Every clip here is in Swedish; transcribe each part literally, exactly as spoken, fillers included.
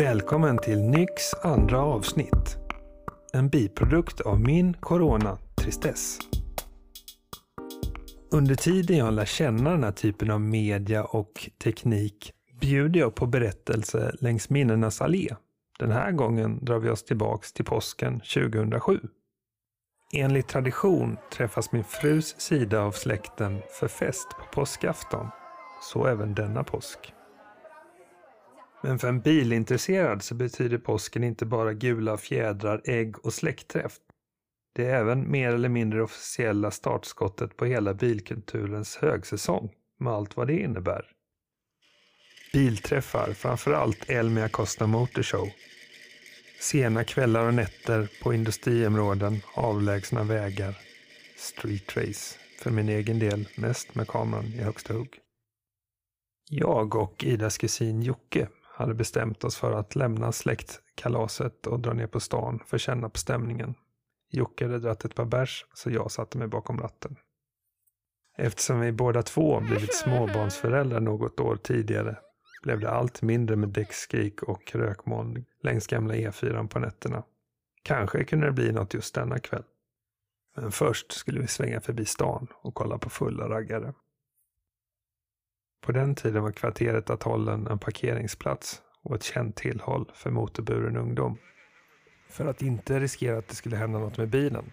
Välkommen till N Y X andra avsnitt. En biprodukt av min Corona-tristess. Under tiden jag lär känna den här typen av media och teknik bjuder jag på berättelse längs minnenas allé. Den här gången drar vi oss tillbaks till påsken tjugohundrasju. Enligt tradition träffas min frus sida av släkten för fest på påskafton. Så även denna påsk. Men för en bilintresserad så betyder påsken inte bara gula fjädrar, ägg och släktträff. Det är även mer eller mindre officiella startskottet på hela bilkulturens högsäsong, med allt vad det innebär. Bilträffar, framförallt Elmia Costa Motor Show. Sena kvällar och nätter på industriområden, avlägsna vägar. Street race, för min egen del mest med kameran i högsta hugg. Jag och Idas kusin Jocke hade bestämt oss för att lämna släktkalaset och dra ner på stan för att känna på stämningen. Jocke hade dratt ett par bärs så jag satte mig bakom ratten. Eftersom vi båda två blivit småbarnsföräldrar något år tidigare blev det allt mindre med däckskrik och rökmoln längs gamla E fyra på nätterna. Kanske kunde det bli något just denna kväll. Men först skulle vi svänga förbi stan och kolla på fulla raggare. På den tiden var kvarteret Atollen en parkeringsplats och ett känt tillhåll för motorburen ungdom. För att inte riskera att det skulle hända något med bilen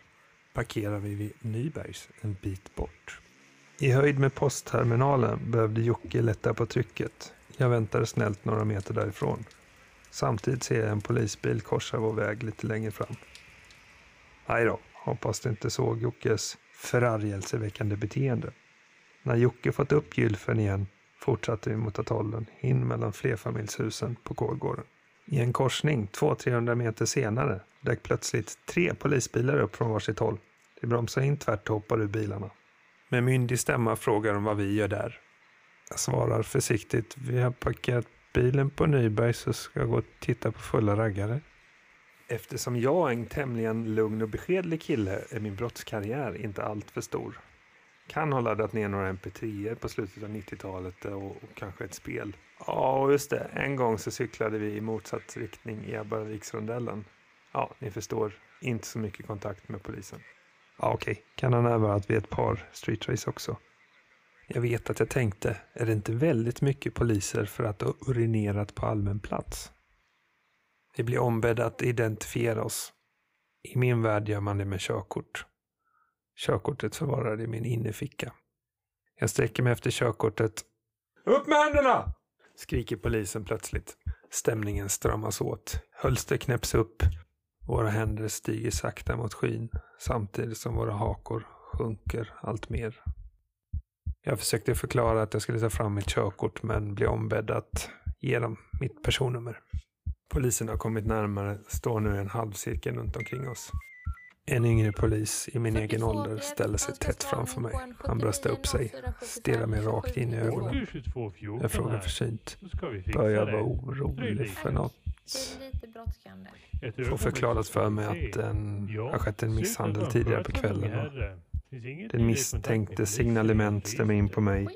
parkerade vi vid Nybergs en bit bort. I höjd med postterminalen behövde Jocke lätta på trycket. Jag väntade snällt några meter därifrån. Samtidigt ser jag en polisbil korsa vår väg lite längre fram. Nej då, hoppas det inte såg Jockes förargelseväckande beteende. När Jocke fått upp gylfen igen fortsatte vi mot Atollen in mellan flerfamiljshusen på Kårgården. I en korsning två till trehundra meter senare dök plötsligt tre polisbilar upp från varsitt håll. De bromsade in tvärt och hoppade ur bilarna. Med myndig stämma frågar de vad vi gör där. Jag svarar försiktigt, vi har packat bilen på Nyberg så ska jag gå och titta på fulla raggare. Eftersom jag är en tämligen lugn och beskedlig kille är min brottskarriär inte allt för stor. Kan ha laddat ner några M P treor på slutet av nittiotalet och, och kanske ett spel. Ja, just det. En gång så cyklade vi i motsatt riktning i Ebbelundsrondellen. Ja, ni förstår. Inte så mycket kontakt med polisen. Ja, okej. Okay. Kan han även att vi är ett par streetrace också? Jag vet att jag tänkte, är det inte väldigt mycket poliser för att ha urinerat på allmän plats? Vi blir ombedda att identifiera oss. I min värld gör man det med körkort. Körkortet förvarade i min inneficka. Jag sträcker mig efter körkortet. Upp med händerna! Skriker polisen plötsligt. Stämningen stramas åt. Hölster knäpps upp. Våra händer stiger sakta mot skyn. Samtidigt som våra hakor sjunker allt mer. Jag försökte förklara att jag skulle ta fram mitt körkort. Men blev ombedd att ge dem mitt personnummer. Polisen har kommit närmare. Står nu i en halvcirkel runt omkring oss. En yngre polis i min egen ålder ställer sig tätt framför mig. Han bröstar upp sig, stirrar mig rakt in i ögonen. Jag frågar försynt. Bör jag vara orolig för något? Får förklarat för mig att en, har skett en misshandel tidigare på kvällen. Den misstänkte signalement stämmer in på mig.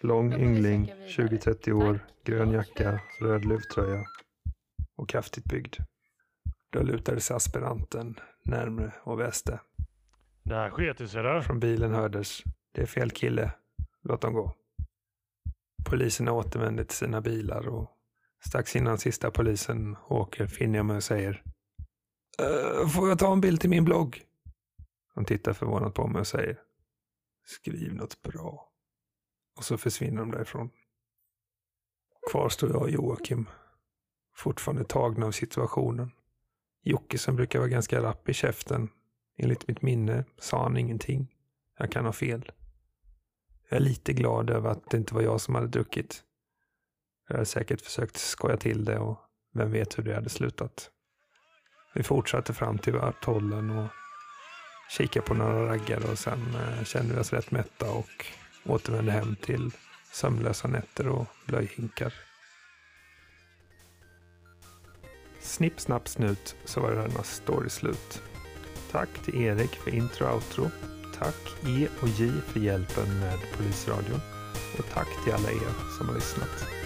Lång yngling, tjugo till trettio år, grön jacka, röd luvtröja och kraftigt byggd. Då lutade sig aspiranten närmre och väste. Det här sketer sig där. Från bilen hördes. Det är fel kille. Låt dem gå. Poliserna återvände till sina bilar och strax innan sista polisen åker finner jag mig och säger äh, får jag ta en bild till min blogg? Han tittar förvånat på mig och säger skriv något bra. Och så försvinner de därifrån. Kvar står jag och Joakim. Fortfarande tagna av situationen. Jocke som brukar vara ganska rapp i käften. Enligt mitt minne sa han ingenting. Jag kan ha fel. Jag är lite glad över att det inte var jag som hade druckit. Jag hade säkert försökt skoja till det och vem vet hur det hade slutat. Vi fortsatte fram till Atollen och kikade på några raggar och sen kände vi oss rätt mätta och återvände hem till sömnlösa nätter och blöjhinkar. Snipp, snapp, snut så var det denna story slut. Tack till Erik för intro och outro. Tack E och J för hjälpen med Polisradion. Och tack till alla er som har lyssnat.